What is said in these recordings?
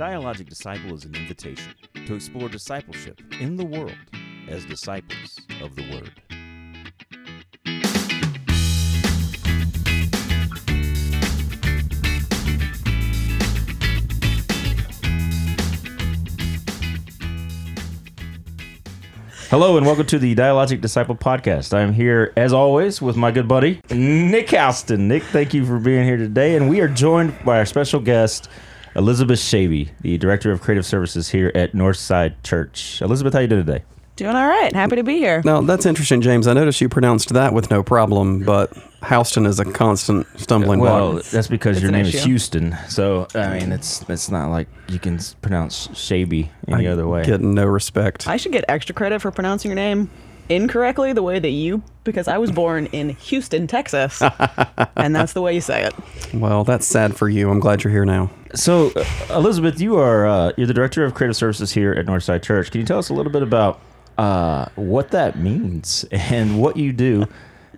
Dialogic Disciple is an invitation to explore discipleship in the world as disciples of the Word. Hello and welcome to the Dialogic Disciple podcast. I am here, as always, with my good buddy, Nick Houston. Nick, thank you for being here today. And we are joined by our special guest, Elizabeth Shavy, the Director of Creative Services here at Northside Church. Elizabeth, how you doing today? Doing all right. Happy to be here. Now, that's interesting, James. I noticed you pronounced that with no problem, but Houston is a constant stumbling block. Well, that's because it's your name is Houston. So, I mean, it's not like you can pronounce Shavy any other way. I get no respect. I should get extra credit for pronouncing your name incorrectly the way that you, because I was born in Houston, Texas, and that's the way you say it. Well, that's sad for you. I'm glad you're here now. So, Elizabeth, you are you're the Director of Creative Services here at Northside Church. Can you tell us a little bit about what that means and what you do?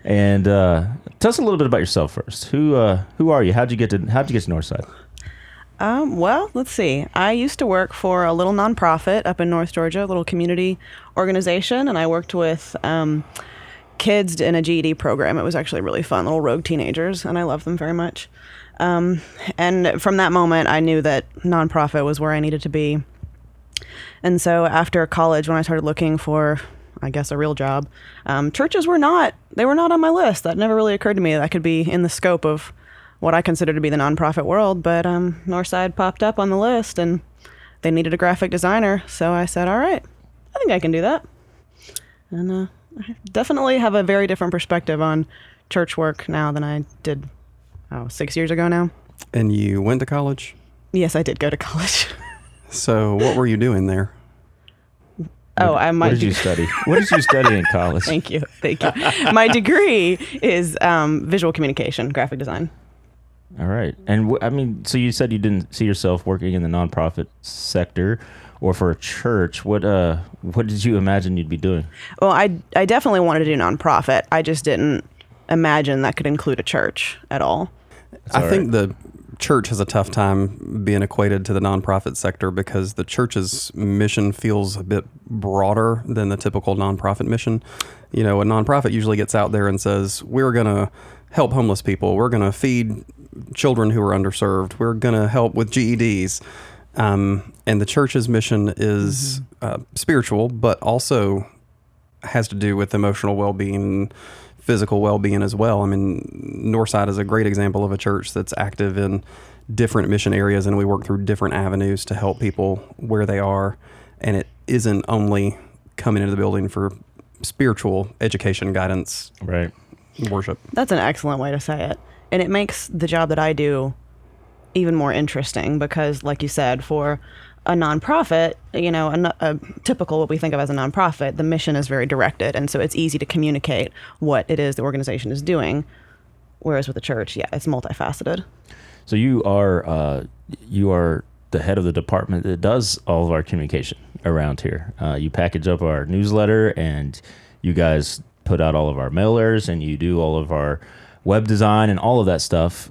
And tell us a little bit about yourself first. Who are you? How'd you get to Northside? Well, let's see. I used to work for a little nonprofit up in North Georgia, a little community organization, and I worked with kids in a GED program. It was actually really fun, little rogue teenagers, and I love them very much. And from that moment, I knew that nonprofit was where I needed to be. And so after college, when I started looking for, I guess, a real job, churches were not on my list. That never really occurred to me that I could be in the scope of what I consider to be the nonprofit world, but Northside popped up on the list and they needed a graphic designer. So I said, all right, I think I can do that. And I definitely have a very different perspective on church work now than I did 6 years ago now. And you went to college? Yes, I did go to college. So what were you doing there? What did you study? What did you study in college? Thank you. My degree is visual communication, graphic design. All right. And so you said you didn't see yourself working in the nonprofit sector or for a church. What did you imagine you'd be doing? Well, I definitely wanted to do nonprofit. I just didn't imagine that could include a church at all. I think the church has a tough time being equated to the nonprofit sector because the church's mission feels a bit broader than the typical nonprofit mission. You know, a nonprofit usually gets out there and says, we're going to help homeless people. We're going to feed children who are underserved. We're going to help with GEDs. And the church's mission is spiritual, but also has to do with emotional well-being, physical well-being as well. I mean, Northside is a great example of a church that's active in different mission areas, and we work through different avenues to help people where they are. And it isn't only coming into the building for spiritual education, guidance, right? Worship. That's an excellent way to say it. And it makes the job that I do even more interesting because, like you said, for a nonprofit, you know, a typical what we think of as a nonprofit, the mission is very directed. And so it's easy to communicate what it is the organization is doing. Whereas with the church, yeah, it's multifaceted. So you are the head of the department that does all of our communication around here. You package up our newsletter and you guys put out all of our mailers and you do all of our web design and all of that stuff.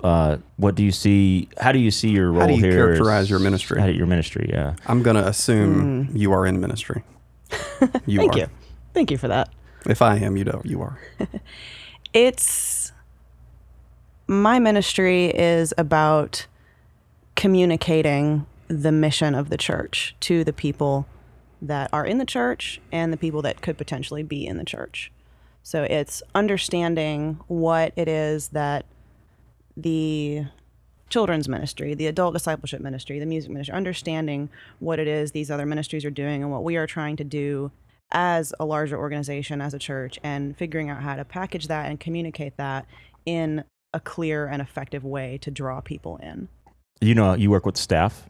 What do you see? How do you see your role here? How do you characterize your ministry? Your ministry, yeah. I'm going to assume you are in ministry. Thank you. Thank you for that. If I am, you are. My ministry is about communicating the mission of the church to the people that are in the church and the people that could potentially be in the church. So it's understanding what it is that the children's ministry, the adult discipleship ministry, the music ministry, understanding what it is these other ministries are doing and what we are trying to do as a larger organization, as a church, and figuring out how to package that and communicate that in a clear and effective way to draw people in. You know, you work with staff.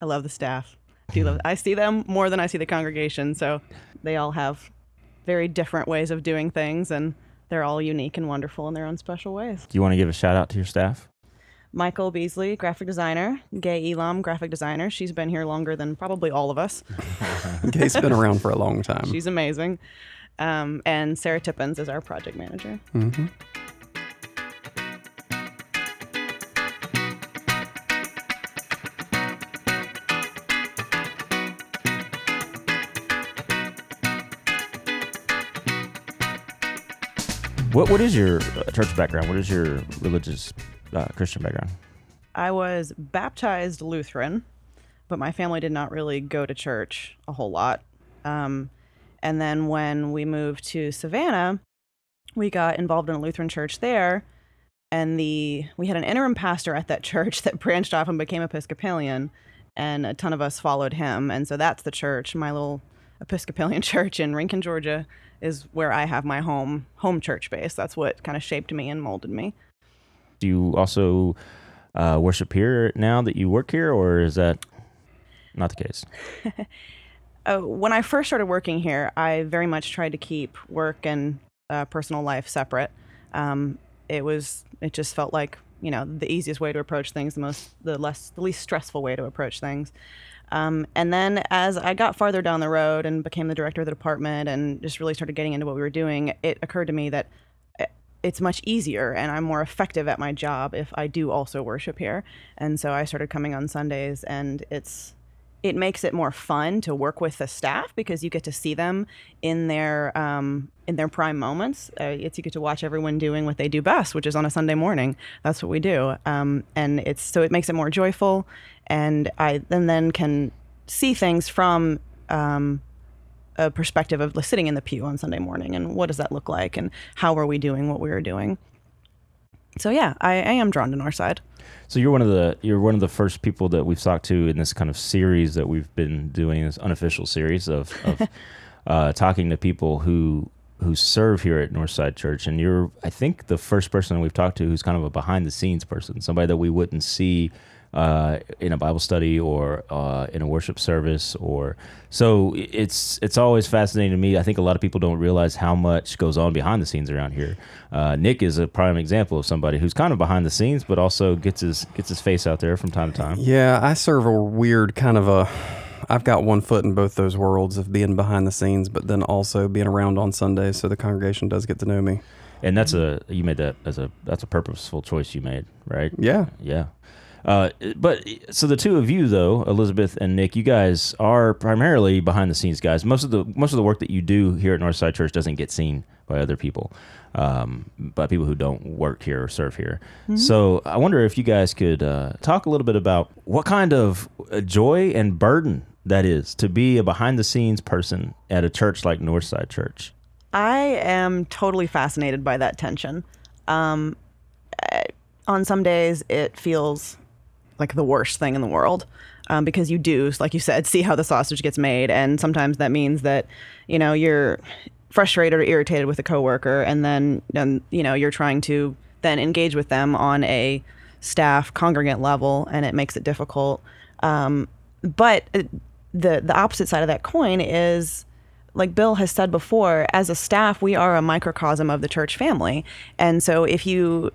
I love the staff. I see them more than I see the congregation, so they all have very different ways of doing things, and they're all unique and wonderful in their own special ways. Do you want to give a shout out to your staff? Michael Beasley, graphic designer. Gay Elam, graphic designer. She's been here longer than probably all of us. Gay's been around for a long time. She's amazing. And Sarah Tippins is our project manager. Mm-hmm. What is your church background? What is your religious Christian background? I was baptized Lutheran, but my family did not really go to church a whole lot. And then when we moved to Savannah, we got involved in a Lutheran church there. And we had an interim pastor at that church that branched off and became Episcopalian. And a ton of us followed him. And so that's the church. My little Episcopalian church in Rincon, Georgia is where I have my home church base. That's what kind of shaped me and molded me. Do you also worship here now that you work here, or is that not the case? When I first started working here, I very much tried to keep work and personal life separate. It just felt like, you know, the easiest way to approach things, the least stressful way to approach things. And then as I got farther down the road and became the director of the department and just really started getting into what we were doing, it occurred to me that it's much easier and I'm more effective at my job if I do also worship here. And so I started coming on Sundays, and it makes it more fun to work with the staff because you get to see them in their prime moments. You get to watch everyone doing what they do best, which is on a Sunday morning. That's what we do, and it makes it more joyful. And I then can see things from a perspective of sitting in the pew on Sunday morning, and what does that look like, and how are we doing what we are doing. So yeah, I am drawn to Northside. So you're one of the first people that we've talked to in this kind of series that we've been doing, this unofficial series of talking to people who serve here at Northside Church. And you're, I think, the first person we've talked to who's kind of a behind the scenes person, somebody that we wouldn't see in a Bible study or in a worship service, or so it's always fascinating to me. I think a lot of people don't realize how much goes on behind the scenes around here. Nick is a prime example of somebody who's kind of behind the scenes, but also gets his face out there from time to time. Yeah, I serve a weird kind of I've got one foot in both those worlds of being behind the scenes, but then also being around on Sundays, so the congregation does get to know me. And that's a purposeful choice you made, right? Yeah, yeah. But so the two of you, though, Elizabeth and Nick, you guys are primarily behind the scenes guys. Most of the work that you do here at Northside Church doesn't get seen by other people, by people who don't work here or serve here. Mm-hmm. So I wonder if you guys could talk a little bit about what kind of joy and burden that is to be a behind the scenes person at a church like Northside Church. I am totally fascinated by that tension. On some days it feels like the worst thing in the world, because you do, like you said, see how the sausage gets made. And sometimes that means that, you know, you're frustrated or irritated with a coworker, and then, you know, you're trying to then engage with them on a staff congregant level, and it makes it difficult. But the opposite side of that coin is, like Bill has said before, as a staff, we are a microcosm of the church family. And so if you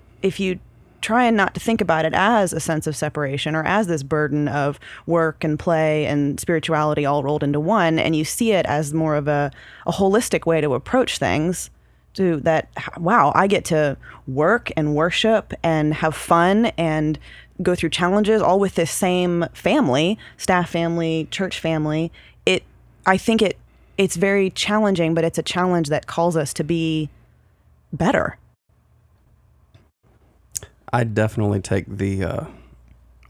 trying not to think about it as a sense of separation or as this burden of work and play and spirituality all rolled into one, and you see it as more of a holistic way to approach things, to that, wow, I get to work and worship and have fun and go through challenges all with this same family, staff family, church family. I think it's very challenging, but it's a challenge that calls us to be better. I definitely take the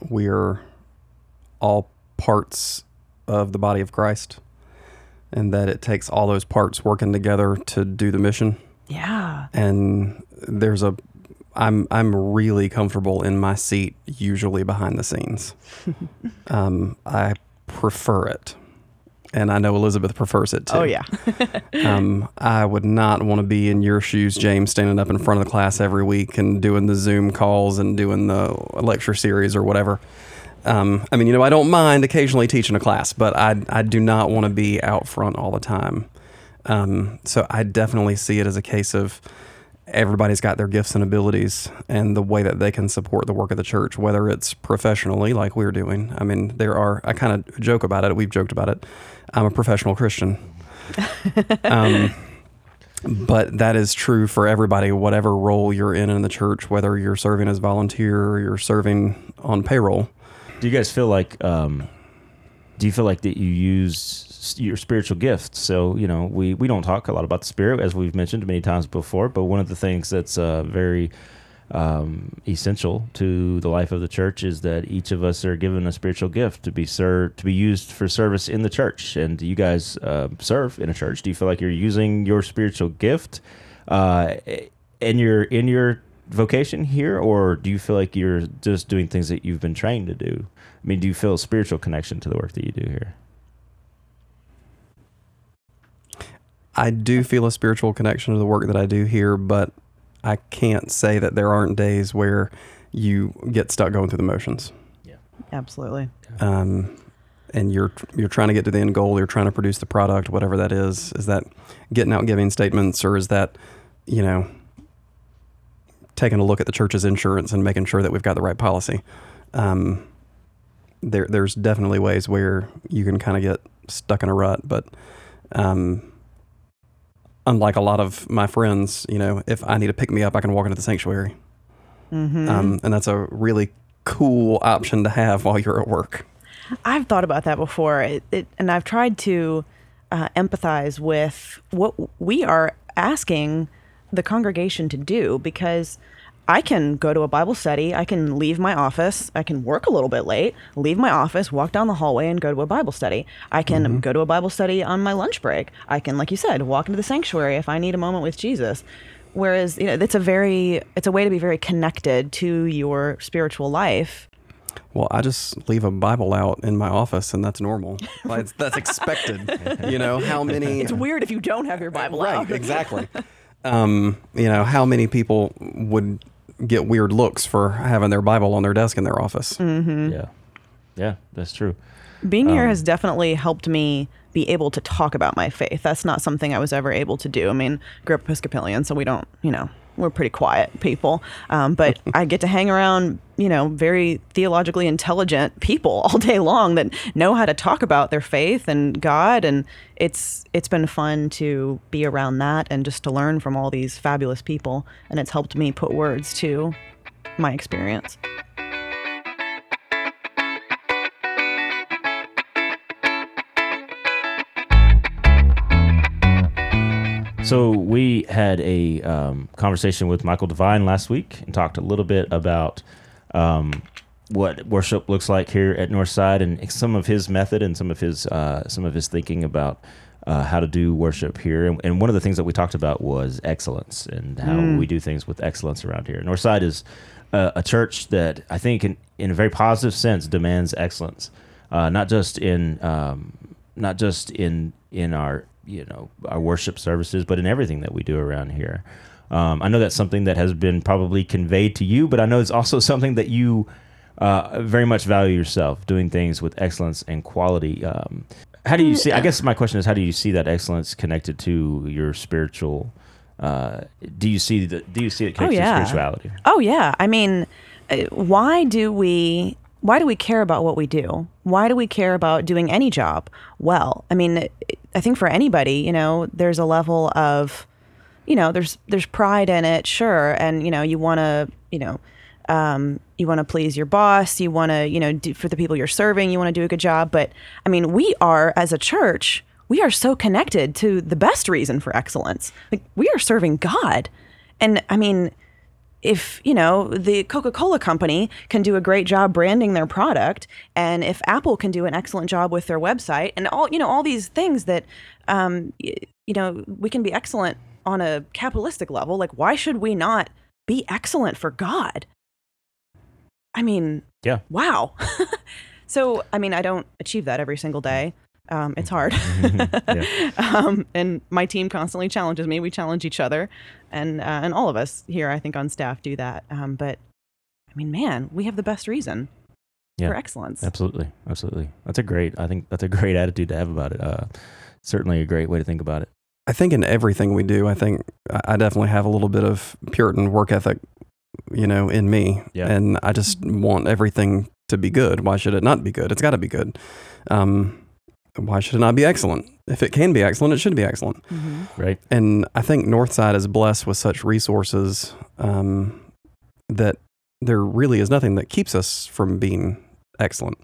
we're all parts of the body of Christ, and that it takes all those parts working together to do the mission. Yeah. And I'm really comfortable in my seat, usually behind the scenes. I prefer it. And I know Elizabeth prefers it too. Oh, yeah. I would not want to be in your shoes, James, standing up in front of the class every week and doing the Zoom calls and doing the lecture series or whatever. I mean, you know, I don't mind occasionally teaching a class, but I do not want to be out front all the time. So I definitely see it as a case of everybody's got their gifts and abilities and the way that they can support the work of the church, whether it's professionally like we're doing. I mean, I kind of joke about it. We've joked about it. I'm a professional Christian. But that is true for everybody, whatever role you're in the church, whether you're serving as volunteer or you're serving on payroll. Do you guys feel like do you feel like that you use your spiritual gifts? So, you know, we don't talk a lot about the spirit, as we've mentioned many times before, but one of the things that's very essential to the life of the church is that each of us are given a spiritual gift to be served, to be used for service in the church. And you guys serve in a church. Do you feel like you're using your spiritual gift in your vocation here, or do you feel like you're just doing things that you've been trained to do? I mean, do you feel a spiritual connection to the work that you do here? I do feel a spiritual connection to the work that I do here, but I can't say that there aren't days where you get stuck going through the motions. Yeah, absolutely. And you're trying to get to the end goal. You're trying to produce the product, whatever that is. Is that getting out giving statements, or is that, you know, taking a look at the church's insurance and making sure that we've got the right policy? There's definitely ways where you can kind of get stuck in a rut, but unlike a lot of my friends, you know, if I need to pick me up, I can walk into the sanctuary. Mm-hmm. And that's a really cool option to have while you're at work. I've thought about that before, and I've tried to empathize with what we are asking the congregation to do, because I can go to a Bible study, I can leave my office, I can work a little bit late, leave my office, walk down the hallway and go to a Bible study. I can go to a Bible study on my lunch break. I can, like you said, walk into the sanctuary if I need a moment with Jesus. Whereas, you know, it's a way to be very connected to your spiritual life. Well, I just leave a Bible out in my office, and that's normal. Like, that's expected. You know, how many... It's weird if you don't have your Bible out. Right, exactly. You know, how many people would get weird looks for having their Bible on their desk in their office? Mm-hmm. Yeah, that's true. Being here has definitely helped me be able to talk about my faith. That's not something I was ever able to do. I mean, grew up Episcopalian, so we don't, you know, we're pretty quiet people. But I get to hang around, you know, very theologically intelligent people all day long that know how to talk about their faith and God. And it's been fun to be around that and just to learn from all these fabulous people. And it's helped me put words to my experience. So we had a conversation with Michael Devine last week and talked a little bit about what worship looks like here at Northside and some of his method and some of his thinking about how to do worship here. And one of the things that we talked about was excellence and how we do things with excellence around here. Northside is a church that I think in a very positive sense demands excellence, not just in our, you know, our worship services, but in everything that we do around here. I know that's something that has been probably conveyed to you, but I know it's also something that you very much value yourself, doing things with excellence and quality. How do you see, I guess my question is, how do you see that excellence connected to your spiritual, do you see it connected to spirituality? Oh yeah. I mean, why do we care about what we do? Why do we care about doing any job? Well, I mean, I think for anybody, you know, there's a level of, you know, there's pride in it, sure. And, you know, you want to please your boss. You want to, you know, do for the people you're serving, you want to do a good job. But I mean, we are, as a church, we are so connected to the best reason for excellence. Like, we are serving God. And I mean, if, you know, the Coca-Cola company can do a great job branding their product, and if Apple can do an excellent job with their website, and all, you know, all these things that, you know, we can be excellent on a capitalistic level. Like, why should we not be excellent for God? I mean, yeah, wow. So, I mean, I don't achieve that every single day. It's hard. And my team constantly challenges me. We challenge each other, and all of us here, I think, on staff do that. But I mean, man, we have the best reason for excellence. Absolutely. I think that's a great attitude to have about it. Certainly a great way to think about it. I think in everything we do, I definitely have a little bit of Puritan work ethic, you know, in me. Yeah. And I just want everything to be good. Why should it not be good? It's got to be good. Why should it not be excellent? If it can be excellent, it should be excellent. Mm-hmm. Right. And I think Northside is blessed with such resources that there really is nothing that keeps us from being excellent.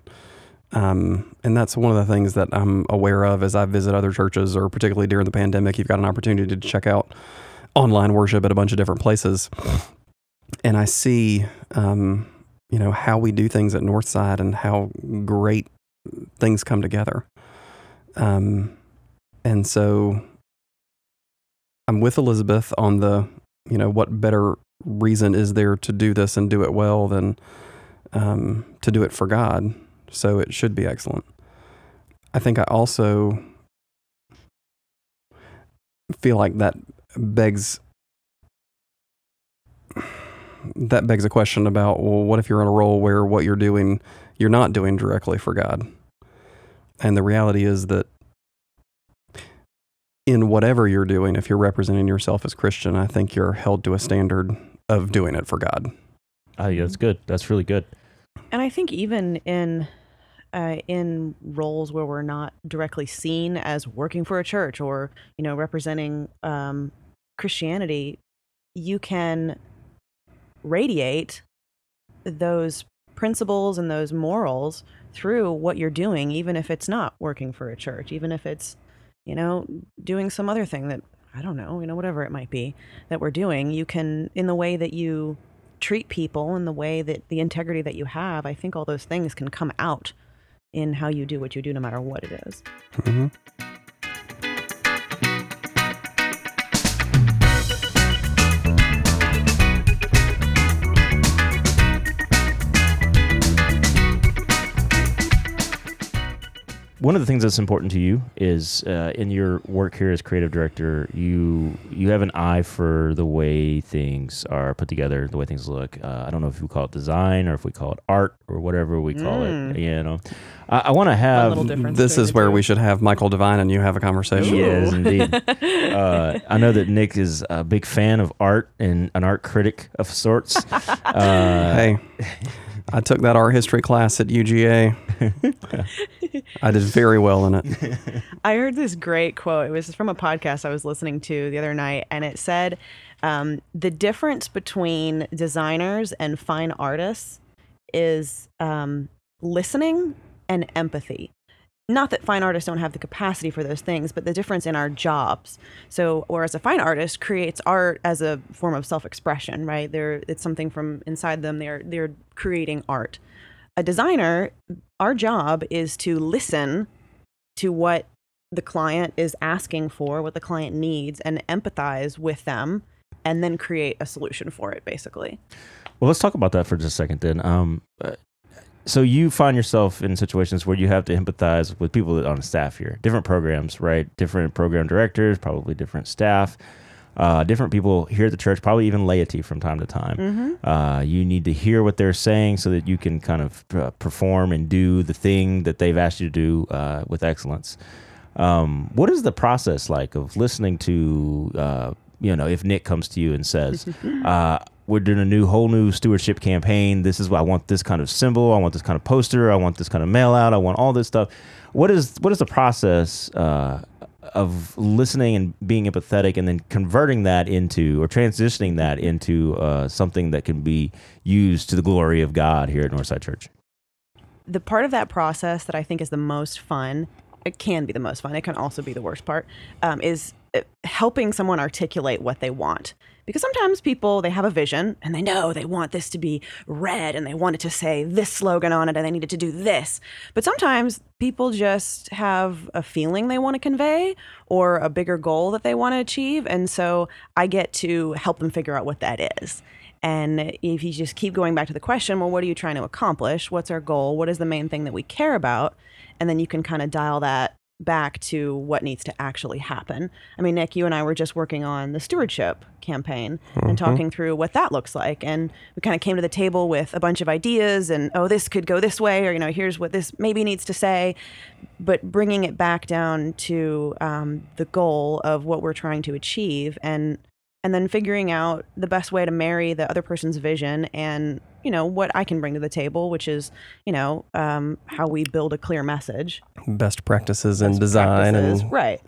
And that's one of the things that I'm aware of as I visit other churches, or particularly during the pandemic, you've got an opportunity to check out online worship at a bunch of different places. And I see, you know, how we do things at Northside and how great things come together. And so I'm with Elizabeth on the, you know, what better reason is there to do this and do it well than to do it for God. So it should be excellent. I think I also feel like that begs a question about, well, what if you're in a role where what you're doing, you're not doing directly for God? And the reality is that in whatever you're doing, if you're representing yourself as Christian, I think you're held to a standard of doing it for God. Oh, yeah, that's good. That's really good. And I think even in roles where we're not directly seen as working for a church or, you know, representing Christianity, you can radiate those principles and those morals through what you're doing, even if it's not working for a church, even if it's, you know, doing some other thing that, I don't know, you know, whatever it might be that we're doing. You can, in the way that you treat people, in the way that the integrity that you have, I think all those things can come out in how you do what you do, no matter what it is. Mm-hmm. One of the things that's important to you is in your work here as creative director, you have an eye for the way things are put together, the way things look. I don't know if we call it design or if we call it art or whatever we call it. You know, I want to have this is where we should have Michael Devine and you have a conversation. Yes, indeed. I know that Nick is a big fan of art and an art critic of sorts. Hey. I took that art history class at UGA. I did very well in it. I heard this great quote. It was from a podcast I was listening to the other night, and it said, the difference between designers and fine artists is listening and empathy. Not that fine artists don't have the capacity for those things, but the difference in our jobs. So, whereas a fine artist creates art as a form of self-expression, right? It's something from inside them. They're creating art. A designer, our job is to listen to what the client is asking for, what the client needs, and empathize with them, and then create a solution for it, basically. Well, let's talk about that for just a second, then. So you find yourself in situations where you have to empathize with people that are on staff here, different programs, right? Different program directors, probably different staff, different people here at the church, probably even laity from time to time. Mm-hmm. You need to hear what they're saying so that you can kind of perform and do the thing that they've asked you to do with excellence. What is the process like of listening to, you know, if Nick comes to you and says, we're doing a whole new stewardship campaign. This is why I want this kind of symbol. I want this kind of poster. I want this kind of mail out. I want all this stuff. What is the process of listening and being empathetic and then converting that into or transitioning that into something that can be used to the glory of God here at Northside Church? The part of that process that I think is the most fun, it can be the most fun. It can also be the worst part, is helping someone articulate what they want. Because sometimes people, they have a vision and they know they want this to be red and they want it to say this slogan on it and they need it to do this. But sometimes people just have a feeling they want to convey or a bigger goal that they want to achieve. And so I get to help them figure out what that is. And if you just keep going back to the question, well, what are you trying to accomplish? What's our goal? What is the main thing that we care about? And then you can kind of dial that back to what needs to actually happen. I mean, Nick, you and I were just working on the stewardship campaign and talking through what that looks like. And we kind of came to the table with a bunch of ideas and, oh, this could go this way, or, you know, here's what this maybe needs to say, but bringing it back down to the goal of what we're trying to achieve and then figuring out the best way to marry the other person's vision and, you know, what I can bring to the table, which is, you know, how we build a clear message. Best practices in design. Practices, and right.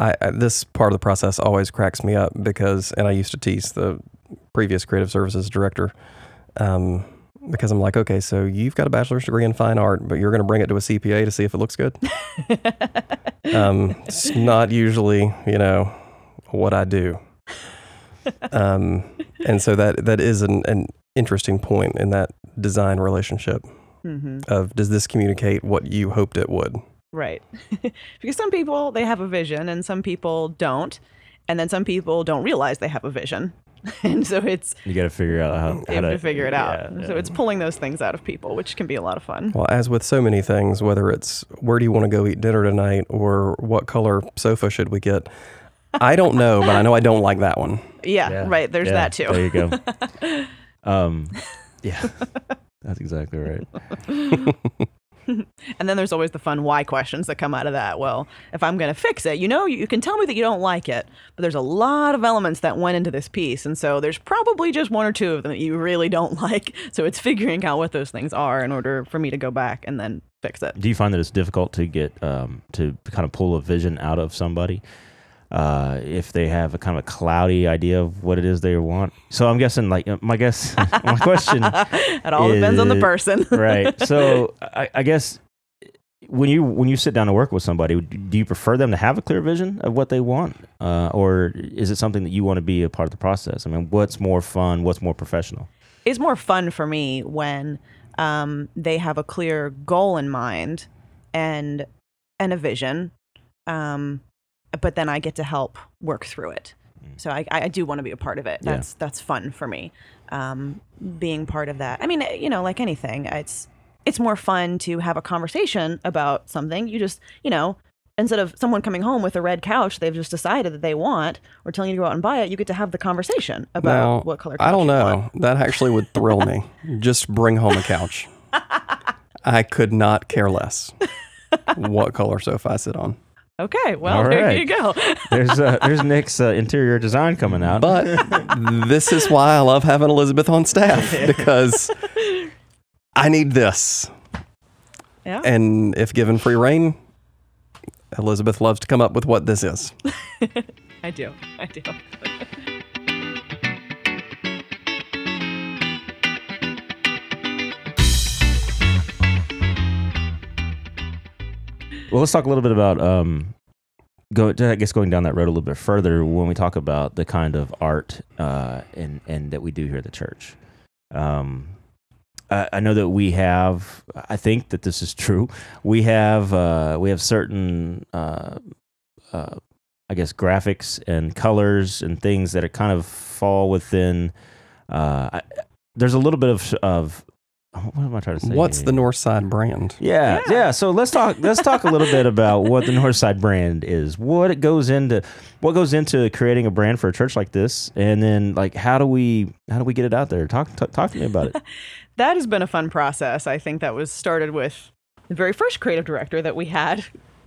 I this part of the process always cracks me up because, and I used to tease the previous creative services director because I'm like, okay, so you've got a bachelor's degree in fine art, but you're going to bring it to a CPA to see if it looks good. It's not usually, you know, what I do. And so that is an interesting point in that design relationship of, does this communicate what you hoped it would? Right. Because some people, they have a vision and some people don't. And then some people don't realize they have a vision. And so it's... You got to figure out how to figure it out. Yeah. So it's pulling those things out of people, which can be a lot of fun. Well, as with so many things, whether it's where do you want to go eat dinner tonight or what color sofa should we get, I don't know, but I know I don't like that one. Yeah. Right. There's that too. There you go. Yeah, that's exactly right. And then there's always the fun why questions that come out of that. Well, if I'm going to fix it, you know, you can tell me that you don't like it, but there's a lot of elements that went into this piece. And so there's probably just one or two of them that you really don't like. So it's figuring out what those things are in order for me to go back and then fix it. Do you find that it's difficult to get to kind of pull a vision out of somebody if they have a kind of a cloudy idea of what it is they want? So I'm guessing, like, my question. It all depends on the person. Right. So I guess when you sit down to work with somebody, do you prefer them to have a clear vision of what they want? Or is it something that you want to be a part of the process? I mean, what's more fun? What's more professional? It's more fun for me when they have a clear goal in mind and a vision. But then I get to help work through it. So I do want to be a part of it. That's fun for me, being part of that. I mean, you know, like anything, it's more fun to have a conversation about something. You just, you know, instead of someone coming home with a red couch they've just decided that they want or telling you to go out and buy it, you get to have the conversation about what color couch I don't know. That actually would thrill me. Just bring home a couch. I could not care less what color sofa I sit on. Okay, well, there you go. There's Nick's interior design coming out. But this is why I love having Elizabeth on staff, because I need this. Yeah. And if given free reign, Elizabeth loves to come up with what this is. I do. Well, let's talk a little bit about, going down that road a little bit further when we talk about the kind of art and that we do here at the church. I know that we have, I think that this is true, we have certain, graphics and colors and things that are kind of fall within, there's a little bit of what am I trying to say? What's the Northside brand? Yeah. So let's talk a little bit about what the Northside brand is. What goes into creating a brand for a church like this, and then like how do we get it out there? Talk to me about it. That has been a fun process. I think that was started with the very first creative director that we had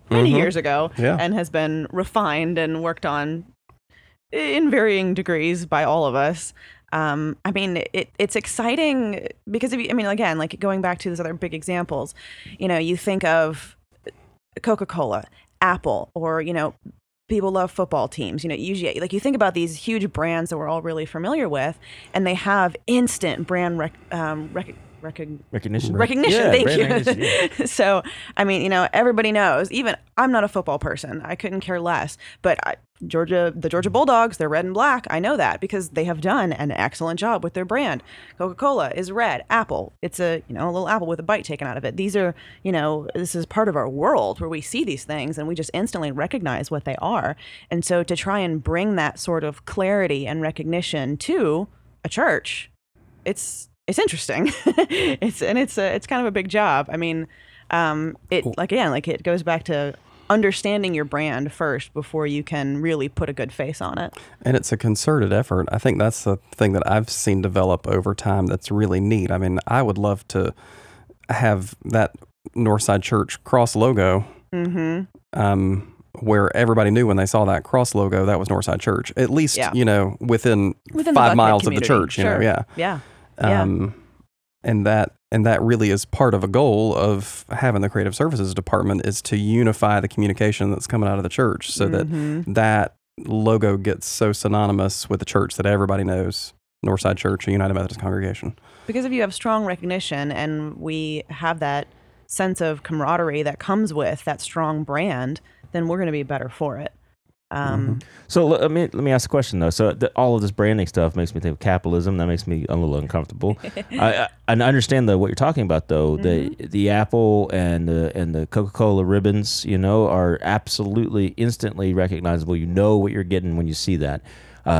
many years ago, and has been refined and worked on in varying degrees by all of us. I mean, it's exciting because, again, going back to those other big examples, you know, you think of Coca-Cola, Apple, or, you know, people love football teams, you know, UGA. Like, you think about these huge brands that we're all really familiar with, and they have instant brand recognition. Yeah, thank you. Yeah. So, I mean, you know, everybody knows. Even I'm not a football person. I couldn't care less. But the Georgia Bulldogs, they're red and black. I know that because they have done an excellent job with their brand. Coca-Cola is red. Apple, it's a little apple with a bite taken out of it. These are, you know, this is part of our world where we see these things and we just instantly recognize what they are. And so to try and bring that sort of clarity and recognition to a church, it's interesting. It's kind of a big job. I mean, it goes back to understanding your brand first before you can really put a good face on it. And it's a concerted effort. I think that's the thing that I've seen develop over time that's really neat. I mean, I would love to have that Northside Church cross logo where everybody knew when they saw that cross logo, that was Northside Church, at least, you know, within 5 miles community. Of the church, you know, yeah. And that really is part of a goal of having the creative services department is to unify the communication that's coming out of the church so that logo gets so synonymous with the church that everybody knows Northside Church, a United Methodist congregation. Because if you have strong recognition, and we have that sense of camaraderie that comes with that strong brand, then we're going to be better for it. So let me ask a question though. So all of this branding stuff makes me think of capitalism. That makes me a little uncomfortable. I understand though what you're talking about though. Mm-hmm. The Apple and the Coca-Cola ribbons, you know, are absolutely instantly recognizable. You know what you're getting when you see that.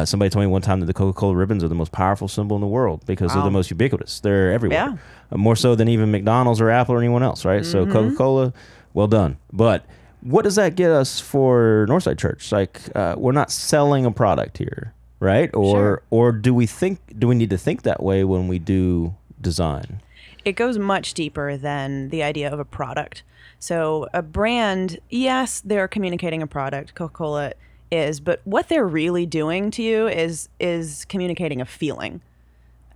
Somebody told me one time that the Coca-Cola ribbons are the most powerful symbol in the world because they're the most ubiquitous. They're everywhere, more so than even McDonald's or Apple or anyone else, right? Mm-hmm. So Coca-Cola, well done. But what does that get us for Northside Church? Like, we're not selling a product here, right? Or do we need to think that way when we do design? It goes much deeper than the idea of a product. So a brand, yes, they're communicating a product. Coca-Cola is, but what they're really doing to you is communicating a feeling,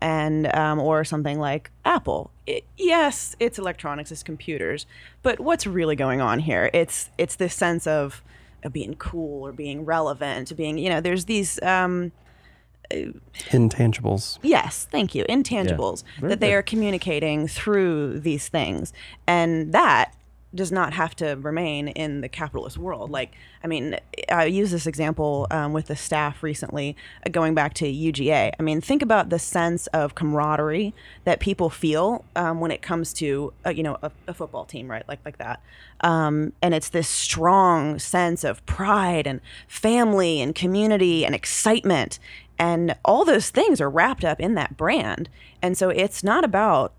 and or something like Apple. Yes, it's electronics, it's computers, but what's really going on here? It's this sense of being cool or being relevant, being, you know, there's these intangibles. Yes, thank you, intangibles that they are communicating through these things, and that does not have to remain in the capitalist world. Like, I mean, I use this example with the staff recently, going back to UGA. I mean, think about the sense of camaraderie that people feel when it comes to, a football team, right? Like that. And it's this strong sense of pride and family and community and excitement. And all those things are wrapped up in that brand. And so it's not about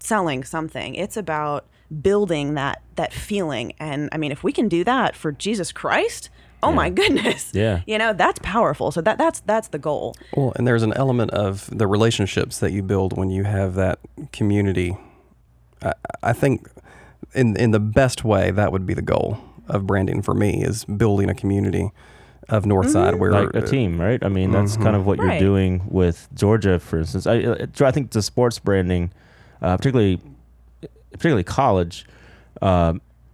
selling something. It's about building that feeling. And I mean, if we can do that for Jesus Christ, my goodness, that's powerful. So that's the goal. Well, and there's an element of the relationships that you build when you have that community. I think in the best way, that would be the goal of branding for me, is building a community of Northside, where like a team, right? I mean, that's kind of what you're doing with Georgia, for instance. I think the sports branding, particularly college,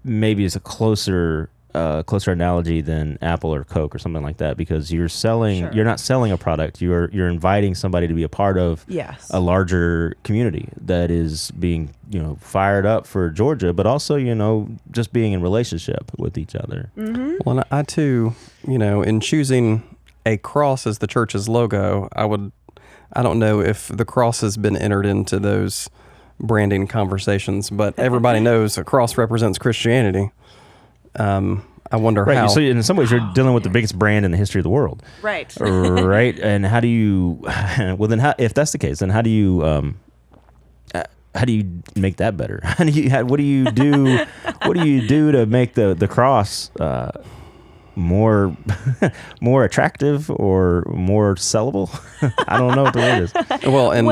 maybe is a closer analogy than Apple or Coke or something like that, because you're selling, you're not selling a product, you're inviting somebody to be a part of a larger community that is being, fired up for Georgia, but also, just being in relationship with each other. Mm-hmm. Well, and I too, in choosing a cross as the church's logo, I don't know if the cross has been entered into those branding conversations, but everybody knows a cross represents Christianity. I wonder how. So in some ways, you're dealing with the biggest brand in the history of the world, right? Right. And how do you? Well, then, if that's the case, then how do you make that better? What do you do to make the cross more attractive or more sellable? I don't know what the word is. Well, and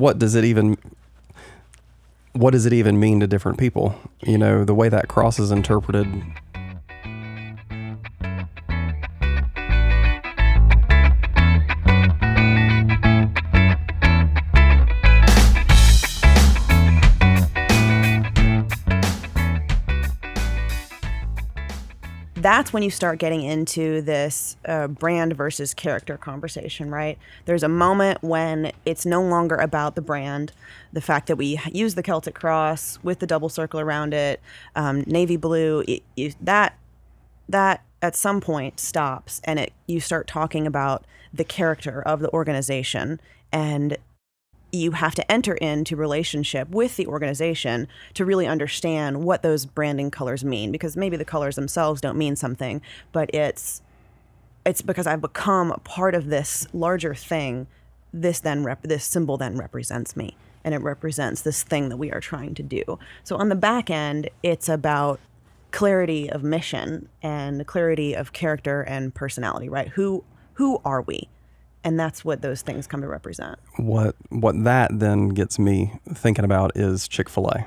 what does it even? What does it even mean to different people? The way that cross is interpreted. That's when you start getting into this brand versus character conversation, right? There's a moment when it's no longer about the brand, the fact that we use the Celtic cross with the double circle around it, navy blue, that at some point stops, and you start talking about the character of the organization, and you have to enter into relationship with the organization to really understand what those branding colors mean, because maybe the colors themselves don't mean something, but it's because I've become a part of this larger thing. This symbol then represents me, and it represents this thing that we are trying to do. So on the back end, it's about clarity of mission and clarity of character and personality, right? Who are we? And that's what those things come to represent. What that then gets me thinking about is Chick-fil-A.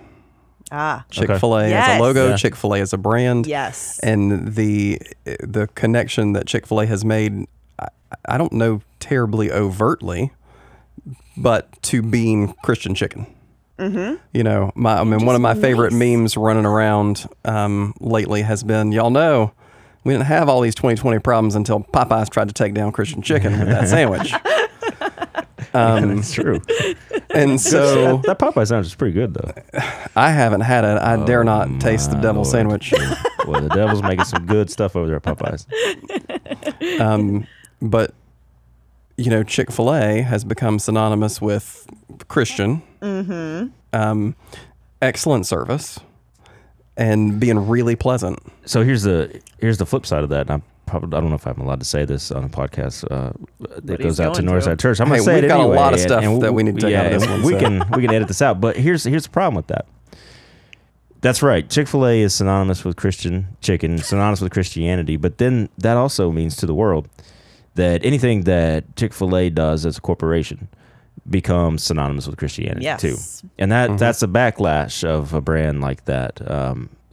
Chick-fil-A as a logo, Chick-fil-A as a brand. Yes. And the connection that Chick-fil-A has made, I don't know terribly overtly, but to being Christian chicken. Mm-hmm. One of my favorite memes running around lately has been, y'all know, we didn't have all these 2020 problems until Popeyes tried to take down Christian chicken with that sandwich. Yeah, that's true. And so that Popeye sandwich is pretty good, though. I haven't had it. I dare not taste the devil sandwich. Well, the devil's making some good stuff over there at Popeyes. But you know, Chick-fil-A has become synonymous with Christian, excellent service, and being really pleasant. So here's the flip side of that. And I don't know if I'm allowed to say this on a podcast that goes out to Northside Church. I'm going to say it anyway. We've got a lot of stuff that we need to take out of this one. We can edit this out. But here's the problem with that. That's right. Chick-fil-A is synonymous with Christian chicken, synonymous with Christianity. But then that also means to the world that anything that Chick-fil-A does as a corporation becomes synonymous with Christianity too. And that's a backlash of a brand like that.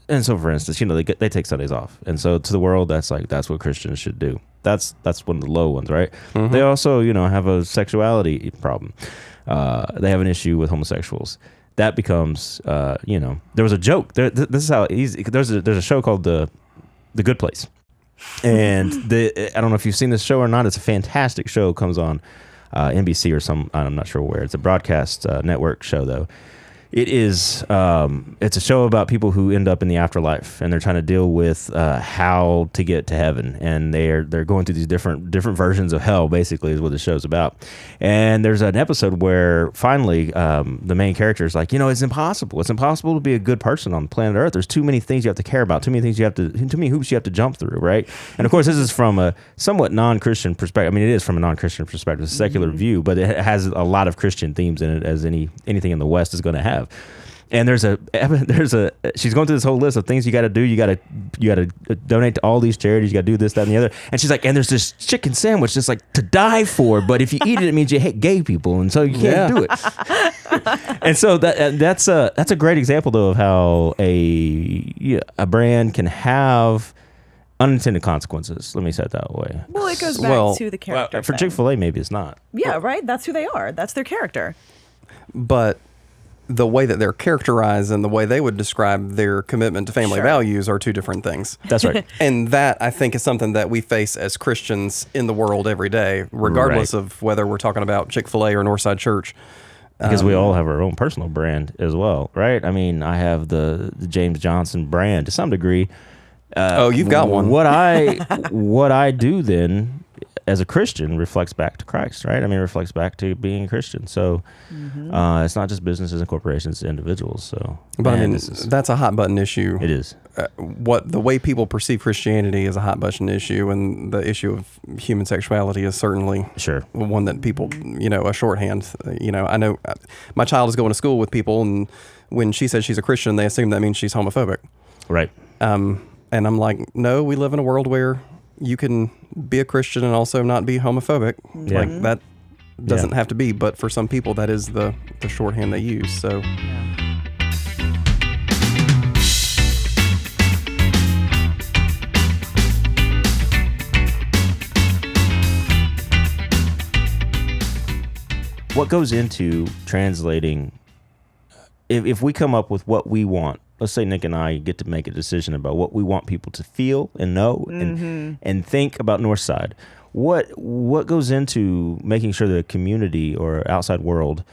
And so, for instance, you know, they take Sundays off, and so to the world, that's what Christians should do. That's one of the low ones, right? Mm-hmm. They also, you know, have a sexuality problem. They have an issue with homosexuals. That becomes, you know, there was a joke. This is how easy. There's a show called The Good Place, and I don't know if you've seen this show or not. It's a fantastic show. It comes on NBC or some. I'm not sure where. It's a broadcast network show though. It is, it's a show about people who end up in the afterlife, and they're trying to deal with how to get to heaven, and they're going through these different versions of hell, basically, is what the show's about. And there's an episode where, finally, the main character is like, you know, it's impossible. It's impossible to be a good person on planet Earth. There's too many things you have to care about, too many hoops you have to jump through, right? And, of course, this is from a somewhat non-Christian perspective. I mean, it is from a non-Christian perspective, a secular view, but it has a lot of Christian themes in it, as anything in the West is going to have. And there's a she's going through this whole list of things you got to do. You got to donate to all these charities. You got to do this, that, and the other. And she's like, and there's this chicken sandwich that's like to die for. But if you eat it, it means you hate gay people, and so you can't do it. And so that's a great example though of how a brand can have unintended consequences. Let me say it that way. Well, it goes back to the character for Chick-fil-A. Maybe it's not. Yeah, right. That's who they are. That's their character. But the way that they're characterized and the way they would describe their commitment to family values are two different things. That's right. And that, I think, is something that we face as Christians in the world every day, regardless of whether we're talking about Chick-fil-A or Northside Church. Because we all have our own personal brand as well, right? I mean, I have the James Johnson brand to some degree. You've got one. What I do then as a Christian reflects back to Christ, right? I mean, it reflects back to being a Christian. So it's not just businesses and corporations, it's individuals. So, but I mean, that's a hot button issue. It is. The way people perceive Christianity is a hot button issue, and the issue of human sexuality is certainly one that people, you know, a shorthand. You know, I know my child is going to school with people, and when she says she's a Christian, they assume that means she's homophobic. Right. And I'm like, no, we live in a world where you can be a Christian and also not be homophobic. Yeah. Like that doesn't have to be, but for some people that is the shorthand they use. So what goes into translating, if we come up with what we want, let's say Nick and I get to make a decision about what we want people to feel and know and think about Northside. What goes into making sure the community or outside world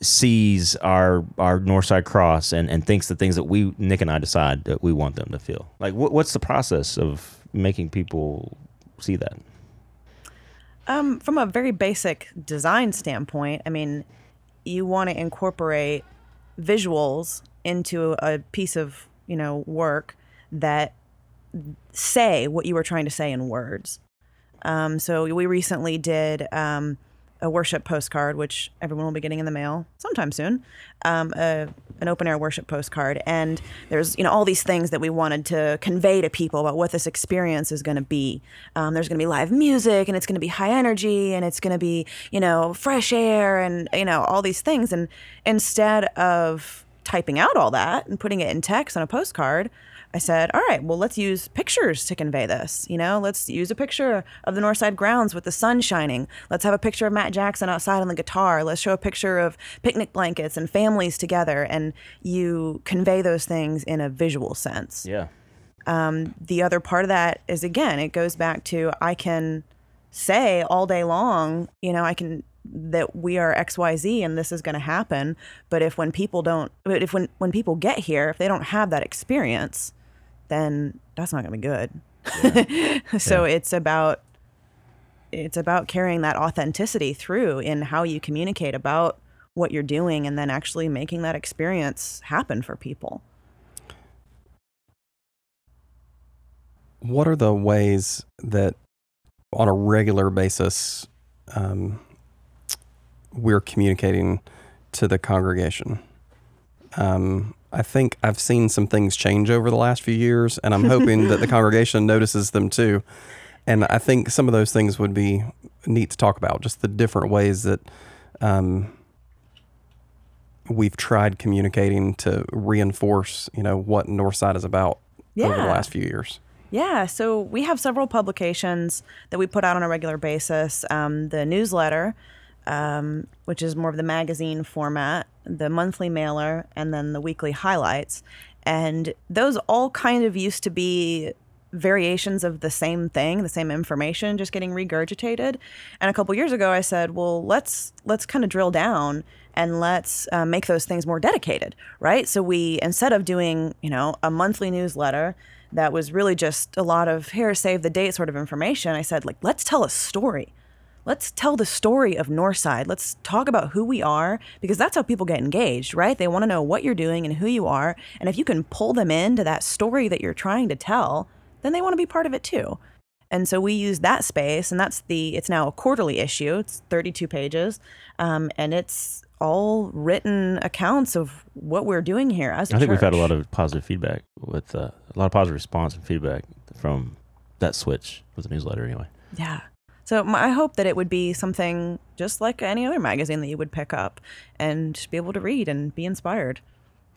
sees our Northside cross and thinks the things that Nick and I decide that we want them to feel? Like what's the process of making people see that? From a very basic design standpoint, I mean, you want to incorporate visuals into a piece of, you know, work that say what you were trying to say in words. So we recently did a worship postcard, which everyone will be getting in the mail sometime soon, an open air worship postcard. And there's, you know, all these things that we wanted to convey to people about what this experience is going to be. There's going to be live music, and it's going to be high energy, and it's going to be, you know, fresh air, and, you know, all these things. And instead of typing out all that and putting it in text on a postcard, I said, all right, well, let's use pictures to convey this. You know, let's use a picture of the Northside grounds with the sun shining. Let's have a picture of Matt Jackson outside on the guitar. Let's show a picture of picnic blankets and families together. And you convey those things in a visual sense. Yeah. The other part of that is, again, it goes back to I can say all day long, you know, I can, that we are XYZ and this is going to happen. But if when people don't, but if when people get here, if they don't have that experience, then that's not going to be good. Yeah. So yeah. It's about carrying that authenticity through in how you communicate about what you're doing and then actually making that experience happen for people. What are the ways that on a regular basis we're communicating to the congregation? I think I've seen some things change over the last few years, and I'm hoping that the congregation notices them too. And I think some of those things would be neat to talk about, just the different ways that we've tried communicating to reinforce, you know, what Northside is about over the last few years. Yeah, so we have several publications that we put out on a regular basis. The newsletter, which is more of the magazine format, the monthly mailer, and then the weekly highlights. And those all kind of used to be variations of the same thing, the same information, just getting regurgitated. And a couple years ago, I said, well, let's kind of drill down and let's make those things more dedicated, right? So we, instead of doing, you know, a monthly newsletter that was really just a lot of here, save the date sort of information, I said, like, let's tell a story. Let's tell the story of Northside. Let's talk about who we are, because that's how people get engaged, right? They want to know what you're doing and who you are. And if you can pull them into that story that you're trying to tell, then they want to be part of it too. And so we use that space, and that's it's now a quarterly issue. It's 32 pages, and it's all written accounts of what we're doing here as a church. I think we've had a lot of positive feedback with a lot of positive response and feedback from that switch with the newsletter anyway. Yeah. So I hope that it would be something just like any other magazine that you would pick up and be able to read and be inspired.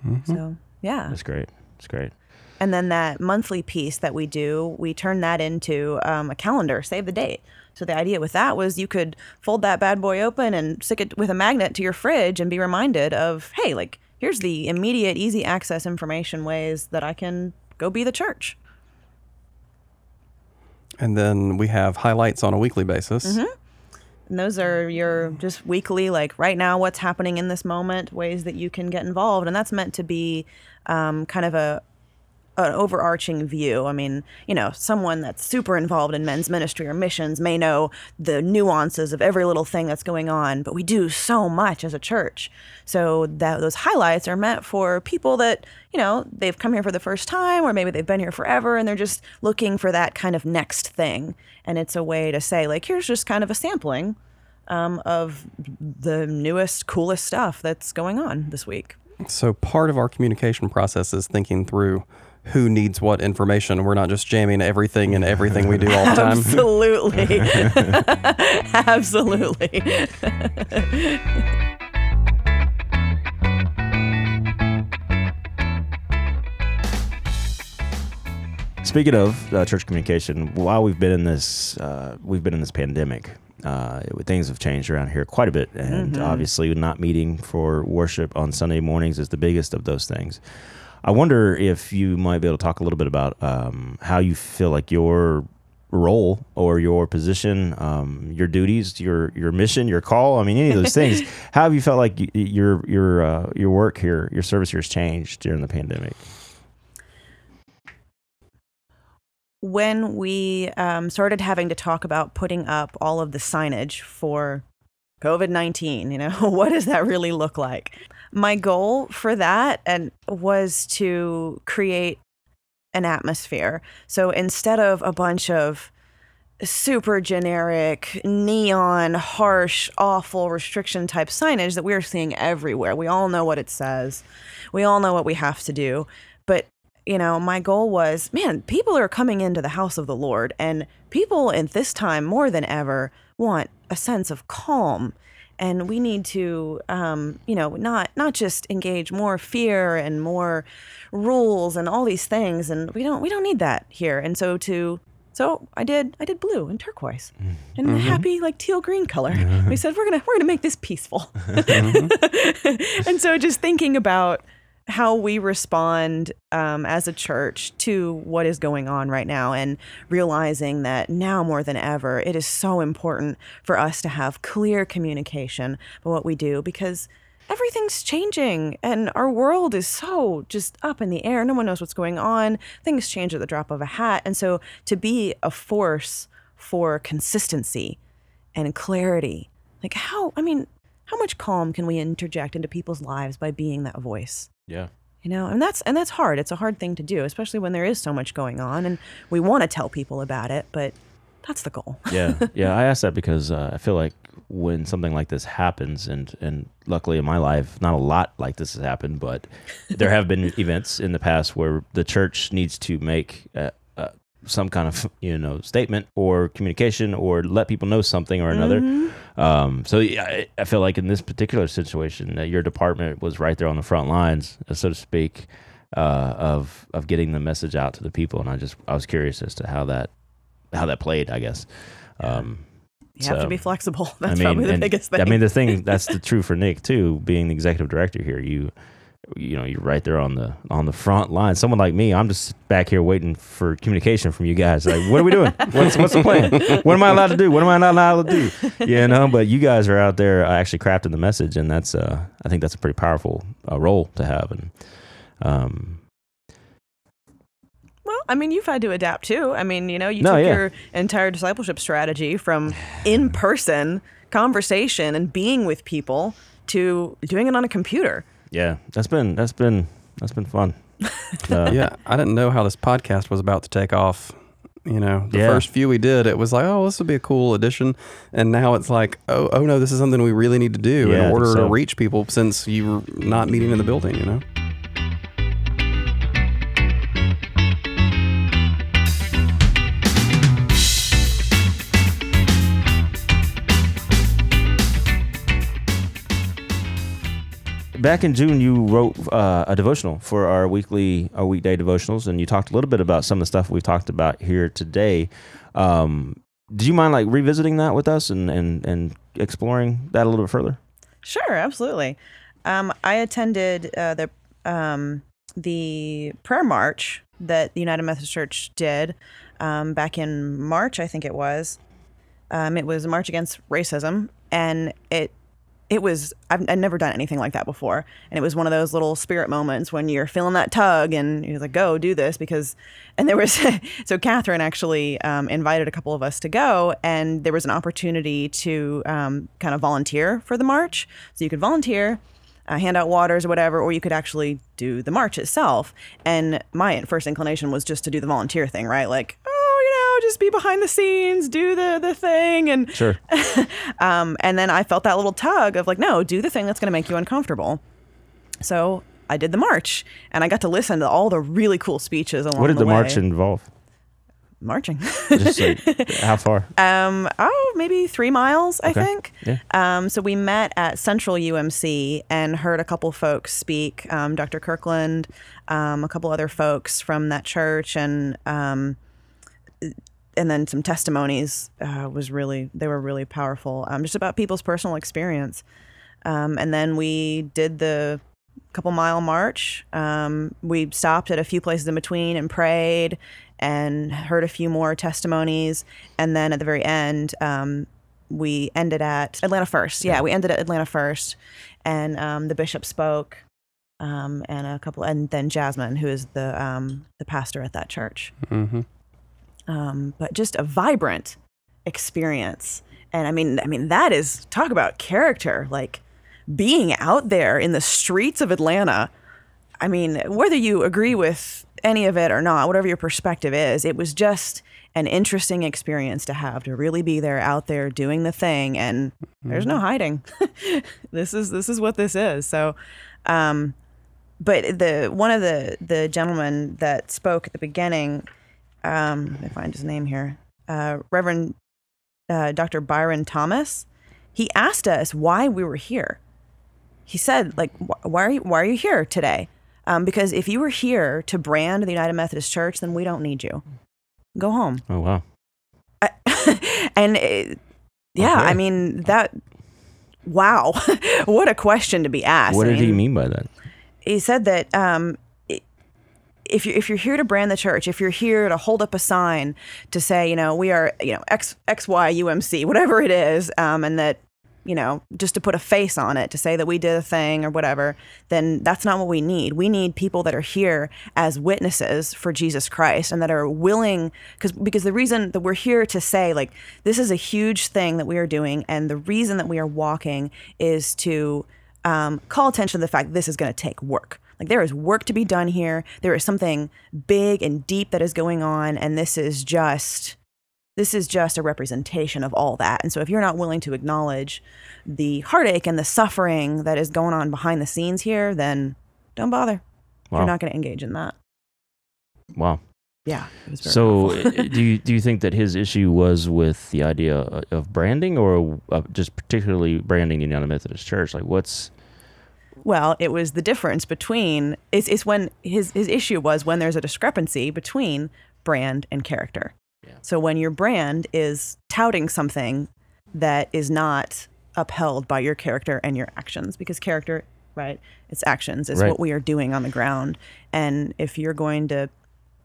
Mm-hmm. So, yeah. That's great. It's great. And then that monthly piece that we do, we turn that into a calendar, save the date. So the idea with that was you could fold that bad boy open and stick it with a magnet to your fridge and be reminded of, hey, like, here's the immediate, easy access information ways that I can go be the church. And then we have highlights on a weekly basis. Mm-hmm. And those are your just weekly, like right now, what's happening in this moment, ways that you can get involved. And that's meant to be kind of an overarching view. I mean, you know, someone that's super involved in men's ministry or missions may know the nuances of every little thing that's going on, but we do so much as a church. So that those highlights are meant for people that, you know, they've come here for the first time, or maybe they've been here forever and they're just looking for that kind of next thing. And it's a way to say, like, here's just kind of a sampling of the newest, coolest stuff that's going on this week. So part of our communication process is thinking through who needs what information. We're not just jamming everything and everything we do all the time. Absolutely. Absolutely. Speaking of church communication, while we've been in this pandemic, things have changed around here quite a bit. And mm-hmm. obviously not meeting for worship on Sunday mornings is the biggest of those things. I wonder if you might be able to talk a little bit about how you feel like your role or your position, your duties, your mission, your call. I mean, any of those things. How have you felt like your work here, your service here has changed during the pandemic? When we started having to talk about putting up all of the signage for COVID-19, you know, what does that really look like? My goal for that was to create an atmosphere. So instead of a bunch of super generic, neon, harsh, awful restriction type signage that we're seeing everywhere, we all know what it says. We all know what we have to do. But, you know, my goal was, man, people are coming into the house of the Lord, and people at this time more than ever want a sense of calm. And we need to, you know, not just engage more fear and more rules and all these things. And we don't need that here. And so I did blue and turquoise and mm-hmm. happy, like, teal green color. Mm-hmm. We said we're gonna make this peaceful. Mm-hmm. And so just thinking about, how we respond as a church to what is going on right now, and realizing that now more than ever, it is so important for us to have clear communication about what we do, because everything's changing and our world is so just up in the air. No one knows what's going on. Things change at the drop of a hat. And so to be a force for consistency and clarity, like how much calm can we interject into people's lives by being that voice? Yeah. You know, and that's hard. It's a hard thing to do, especially when there is so much going on and we want to tell people about it, but that's the goal. Yeah. I asked that because I feel like when something like this happens, and luckily in my life, not a lot like this has happened, but there have been events in the past where the church needs to make some kind of, statement or communication or let people know something or another. Mm-hmm. So I feel like in this particular situation, your department was right there on the front lines, so to speak, of getting the message out to the people. And I was curious as to how that played, I guess. You have to be flexible. That's probably the biggest thing. That's the true for Nick too, being the executive director here. You're right there on the front line. Someone like me, I'm just back here waiting for communication from you guys. Like, what are we doing? What's the plan? What am I allowed to do? What am I not allowed to do? But you guys are out there actually crafting the message, and that's I think that's a pretty powerful role to have. And you've had to adapt too. You took your entire discipleship strategy from in-person conversation and being with people to doing it on a computer. Yeah, that's been fun. I didn't know how this podcast was about to take off. First few we did, it was like, oh, this will be a cool addition. And now it's like, oh no, this is something we really need to do in order to reach people, since you're not meeting in the building, Back in June, you wrote a devotional for our weekday devotionals, and you talked a little bit about some of the stuff we've talked about here today. Do you mind revisiting that with us and exploring that a little bit further? Sure, absolutely. I attended the prayer march that the United Methodist Church did back in March, I think it was. It was a march against racism, and it was, I'd never done anything like that before. And it was one of those little spirit moments when you're feeling that tug and you're like, go do this so Catherine actually invited a couple of us to go, and there was an opportunity to kind of volunteer for the march. So you could volunteer, hand out waters or whatever, or you could actually do the march itself. And my first inclination was just to do the volunteer thing, right? Like, just be behind the scenes, do the thing, and sure. And then I felt that little tug of no, do the thing that's going to make you uncomfortable. So I did the march, and I got to listen to all the really cool speeches along the way. What did the march involve? Marching. Just how far? Maybe 3 miles, okay. I think. Yeah. So we met at Central UMC and heard a couple folks speak, Dr. Kirkland, a couple other folks from that church, and then some testimonies they were really powerful, just about people's personal experience. And then we did the couple mile march. We stopped at a few places in between and prayed and heard a few more testimonies. And then at the very end, we ended at Atlanta First. Yeah, we ended at Atlanta First, and the bishop spoke, and then Jasmine, who is the pastor at that church. Mm-hmm. But just a vibrant experience. And that is, talk about character, being out there in the streets of Atlanta. Whether you agree with any of it or not, whatever your perspective is, it was just an interesting experience to have, to really be there, out there doing the thing, and there's no hiding. This is what this is. So, but one of the gentlemen that spoke at the beginning, let me find his name here, Reverend Dr. Byron Thomas, he asked us why we were here. He said, why are you here today? Because if you were here to brand the United Methodist Church, then we don't need you. Go home. Oh, wow. Okay. Wow. What a question to be asked. What did he mean by that? he said that if you're here to brand the church, if you're here to hold up a sign to say, you know, we are, you know, XY UMC, whatever it is, and that, you know, just to put a face on it, to say that we did a thing or whatever, then that's not what we need. We need people that are here as witnesses for Jesus Christ and that are willing, because the reason that we're here to say, like, this is a huge thing that we are doing, and the reason that we are walking is to call attention to the fact that this is going to take work. Like, there is work to be done here. There is something big and deep that is going on, and this is just a representation of all that. And so if you're not willing to acknowledge the heartache and the suffering that is going on behind the scenes here, then don't bother. Wow. You're not going to engage in that. Wow. Yeah. So do you think that his issue was with the idea of branding, or just particularly branding in United Methodist Church? Like, what's... Well, it was the difference between... It's when his issue was when there's a discrepancy between brand and character. Yeah. So when your brand is touting something that is not upheld by your character and your actions, because character, right, it's actions, it's right. What we are doing on the ground. And if you're going to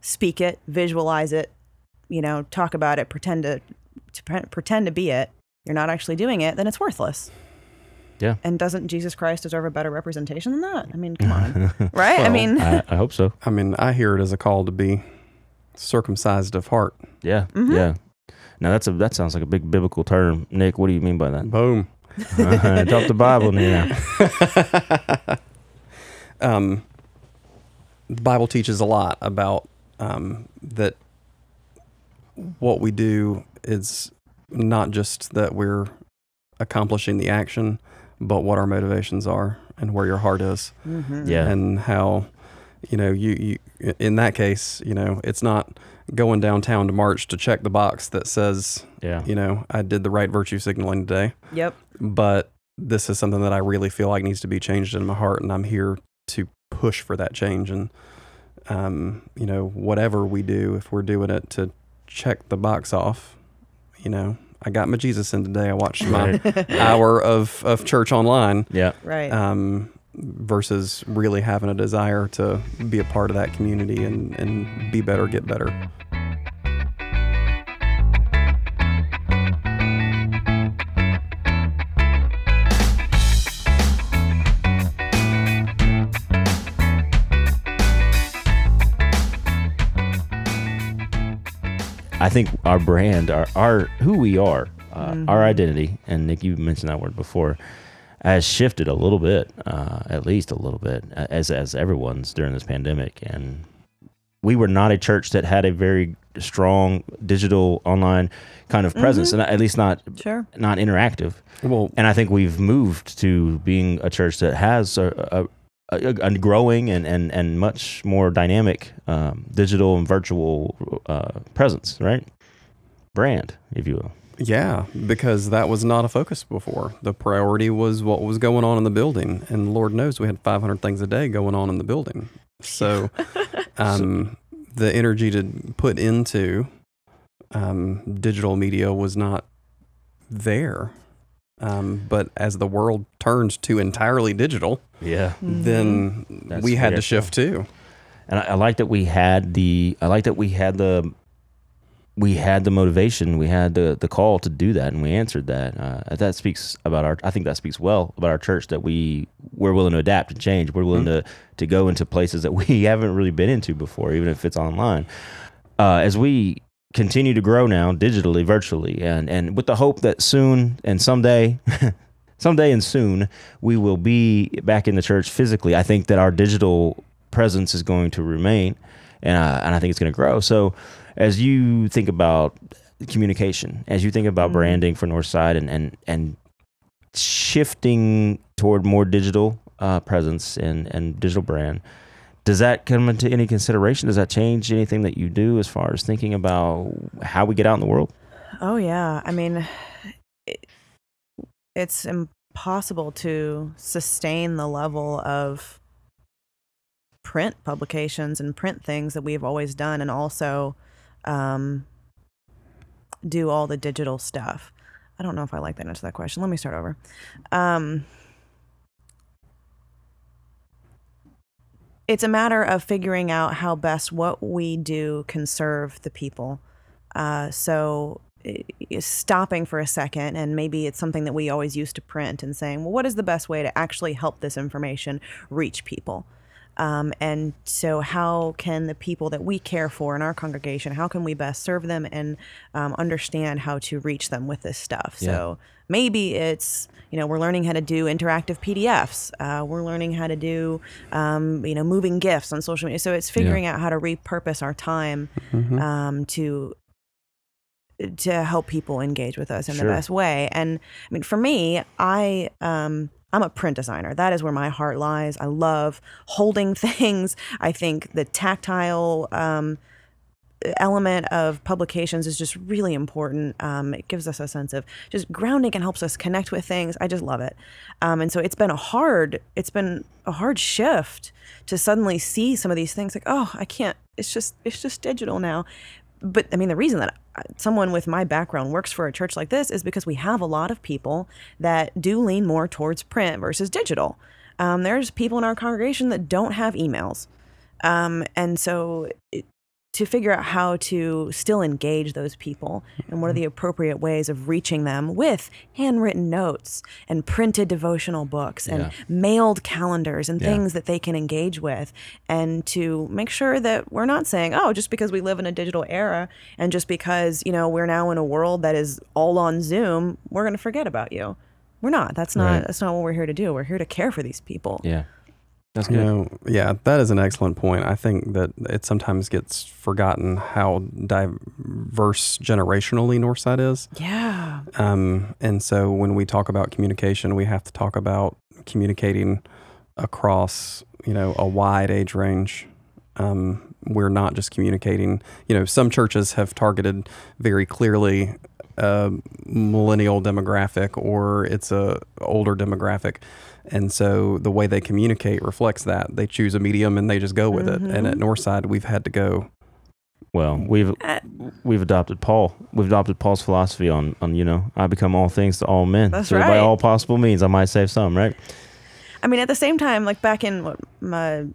speak it, visualize it, you know, talk about it, pretend to be it, you're not actually doing it, then it's worthless. Yeah. And doesn't Jesus Christ deserve a better representation than that? I mean, come on. Right? Well, I mean. I hope so. I mean, I hear it as a call to be circumcised of heart. Yeah. Mm-hmm. Yeah. Now that sounds like a big biblical term. Nick, what do you mean by that? Boom. Drop the Bible now. The Bible teaches a lot about that what we do is not just that we're accomplishing the action, but what our motivations are and where your heart is. Mm-hmm. Yeah. And how, you know, you in that case, you know, it's not going downtown to march to check the box that says, yeah, you know, I did the right virtue signaling today. Yep. But this is something that I really feel like needs to be changed in my heart, and I'm here to push for that change. And, you know, whatever we do, if we're doing it to check the box off, you know, I got my Jesus in today. I watched my hour of church online. Yeah. Right. Versus really having a desire to be a part of that community and be better, get better. I think our brand, our who we are, mm-hmm. our identity, and Nick, you mentioned that word before, has shifted a little bit, at least a little bit, as everyone's during this pandemic. And we were not a church that had a very strong digital online kind of presence, mm-hmm. and at least not sure. not interactive. Well, and I think we've moved to being a church that has a growing and much more dynamic digital and virtual presence, right? Brand, if you will. Yeah, because that was not a focus before. The priority was what was going on in the building, and Lord knows we had 500 things a day going on in the building. So the energy to put into digital media was not there. But as the world turned to entirely digital, yeah, then mm-hmm. we had to shift too. And I like that we had the motivation, we had the call to do that, and we answered that. That speaks about our. I think that speaks well about our church, that we're willing to adapt and change. We're willing mm-hmm. to go into places that we haven't really been into before, even if it's online. As we continue to grow now digitally, virtually, and with the hope that soon and someday, someday and soon, we will be back in the church physically. I think that our digital presence is going to remain, and I think it's going to grow. So as you think about communication, as you think about mm-hmm. branding for Northside and shifting toward more digital presence and digital brand, does that come into any consideration? Does that change anything that you do as far as thinking about how we get out in the world? Oh, yeah. I mean, it's impossible to sustain the level of print publications and print things that we've always done, and also do all the digital stuff. I don't know if I like that answer to that question. Let me start over. it's a matter of figuring out how best what we do can serve the people. So stopping for a second, and maybe it's something that we always used to print and saying, well, what is the best way to actually help this information reach people? And so how can the people that we care for in our congregation, how can we best serve them and understand how to reach them with this stuff? Yeah. So maybe it's, you know, we're learning how to do interactive PDFs. We're learning how to do, moving gifts on social media. So it's figuring out how to repurpose our time to help people engage with us in the best way. And I mean, for me, I'm a print designer. That is where my heart lies. I love holding things. I think the tactile element of publications is just really important. It gives us a sense of just grounding and helps us connect with things. I just love it. And so it's been a hard shift to suddenly see some of these things like, oh, I can't, it's just digital now. But I mean, the reason that someone with my background works for a church like this is because we have a lot of people that do lean more towards print versus digital. There's people in our congregation that don't have emails. And so to figure out how to still engage those people and what are the appropriate ways of reaching them with handwritten notes and printed devotional books and mailed calendars and things that they can engage with, and to make sure that we're not saying, oh, just because we live in a digital era and just because, you know, we're now in a world that is all on Zoom, we're going to forget about you. We're not. That's not what we're here to do. We're here to care for these people. Yeah. That's good. You know, that is an excellent point. I think that it sometimes gets forgotten how diverse generationally Northside is. Yeah. And so when we talk about communication, we have to talk about communicating across, you know, a wide age range. We're not just communicating, you know, some churches have targeted very clearly a millennial demographic or it's a older demographic. And so the way they communicate reflects that. They choose a medium and they just go with it. And at Northside, we've had to go. Well, we've adopted Paul. We've adopted Paul's philosophy on you know, I become all things to all men. That's so right. By all possible means, I might save some, right? I mean, at the same time, like back in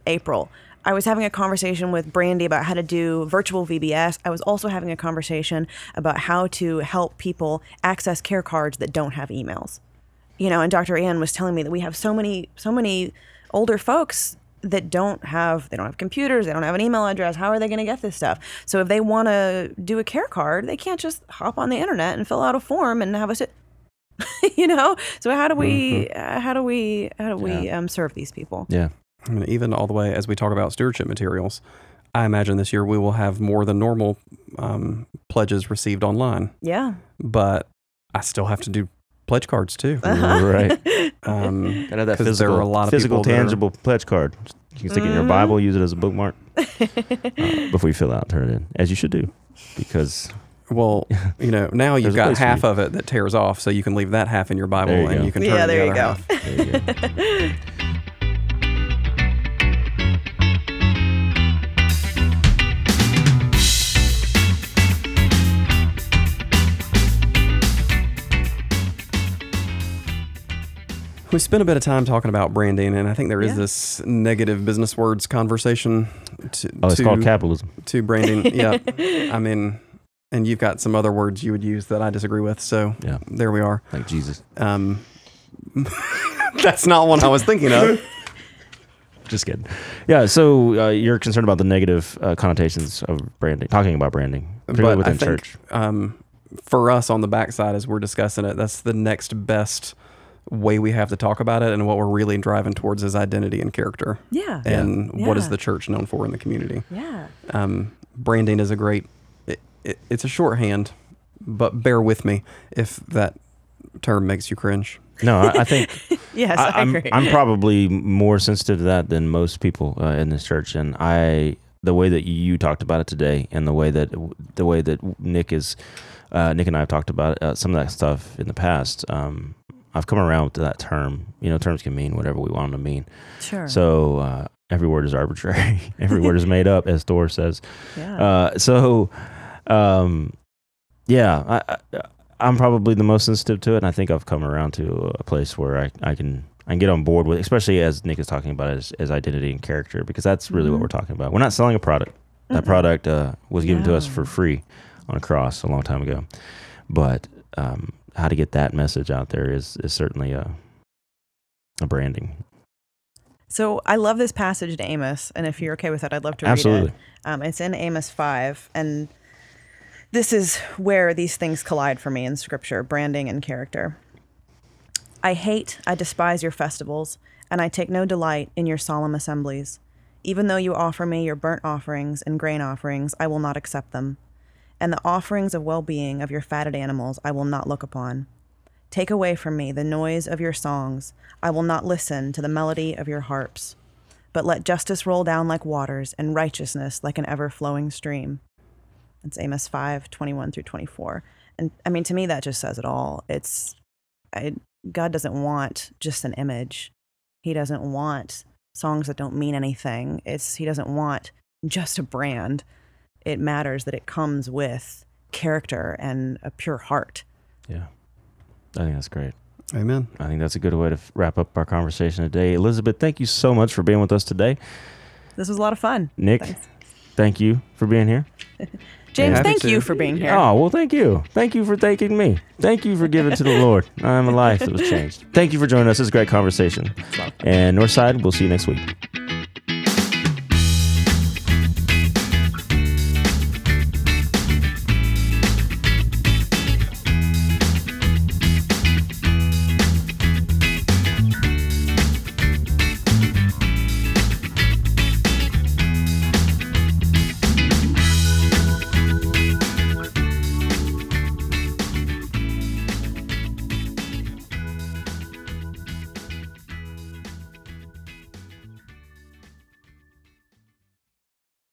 April, I was having a conversation with Brandy about how to do virtual VBS. I was also having a conversation about how to help people access care cards that don't have emails. You know, and Dr. Ann was telling me that we have so many older folks that don't have computers, they don't have an email address. How are they going to get this stuff? So if they want to do a care card, they can't just hop on the internet and fill out a form and have us, you know. So how do we serve these people? Yeah, I mean, even all the way as we talk about stewardship materials, I imagine this year we will have more than normal pledges received online. Yeah, but I still have to do pledge cards too, right? Gotta have that physical, there are a lot of physical, tangible pledge card. You can stick it in your Bible, use it as a bookmark before you fill out, turn it in, as you should do, because well, you know, now you've got half of it that tears off, so you can leave that half in your Bible and you can turn the other half. There you go. We spent a bit of time talking about branding, and I think there is this negative business words conversation. It's called capitalism. To branding, yeah. I mean, and you've got some other words you would use that I disagree with, so there we are. Thank Jesus. That's not one I was thinking of. Just kidding. Yeah, so you're concerned about the negative connotations of branding, talking about branding, particularly within church. For us on the backside as we're discussing it, that's the next best way we have to talk about it, and what we're really driving towards is identity and character. Yeah. And what is the church known for in the community? Yeah. Branding is a great, it's a shorthand, but bear with me if that term makes you cringe. No, I think yes, I agree. I'm probably more sensitive to that than most people in this church, and the way that you talked about it today, and the way that Nick and I have talked about it, some of that stuff in the past. I've come around with that term. You know, terms can mean whatever we want them to mean. Sure. So every word is arbitrary. Every word is made up, as Thor says. Yeah. I'm probably the most sensitive to it, and I think I've come around to a place where I can and get on board with, especially as Nick is talking about, as identity and character, because that's really what we're talking about. We're not selling a product. That product was given to us for free on a cross a long time ago. But how to get that message out there is certainly a branding. So I love this passage in Amos, and if you're okay with that, I'd love to read it. It's in Amos 5, and this is where these things collide for me in Scripture, branding and character. I hate, I despise your festivals, and I take no delight in your solemn assemblies. Even though you offer me your burnt offerings and grain offerings, I will not accept them. And the offerings of well-being of your fatted animals I will not look upon. Take away from me the noise of your songs. I will not listen to the melody of your harps. But let justice roll down like waters and righteousness like an ever-flowing stream. That's Amos 5:21-24. And I mean, to me, that just says it all. God doesn't want just an image. He doesn't want songs that don't mean anything. He doesn't want just a brand. It matters that it comes with character and a pure heart. Yeah. I think that's great. Amen. I think that's a good way to wrap up our conversation today. Elizabeth, thank you so much for being with us today. This was a lot of fun. Nick, thanks. Thank you for being here. James, thank you for being here. Oh, well, thank you. Thank you for thanking me. Thank you for giving to the Lord. I'm a life that was changed. Thank you for joining us. This is a great conversation. And Northside, we'll see you next week.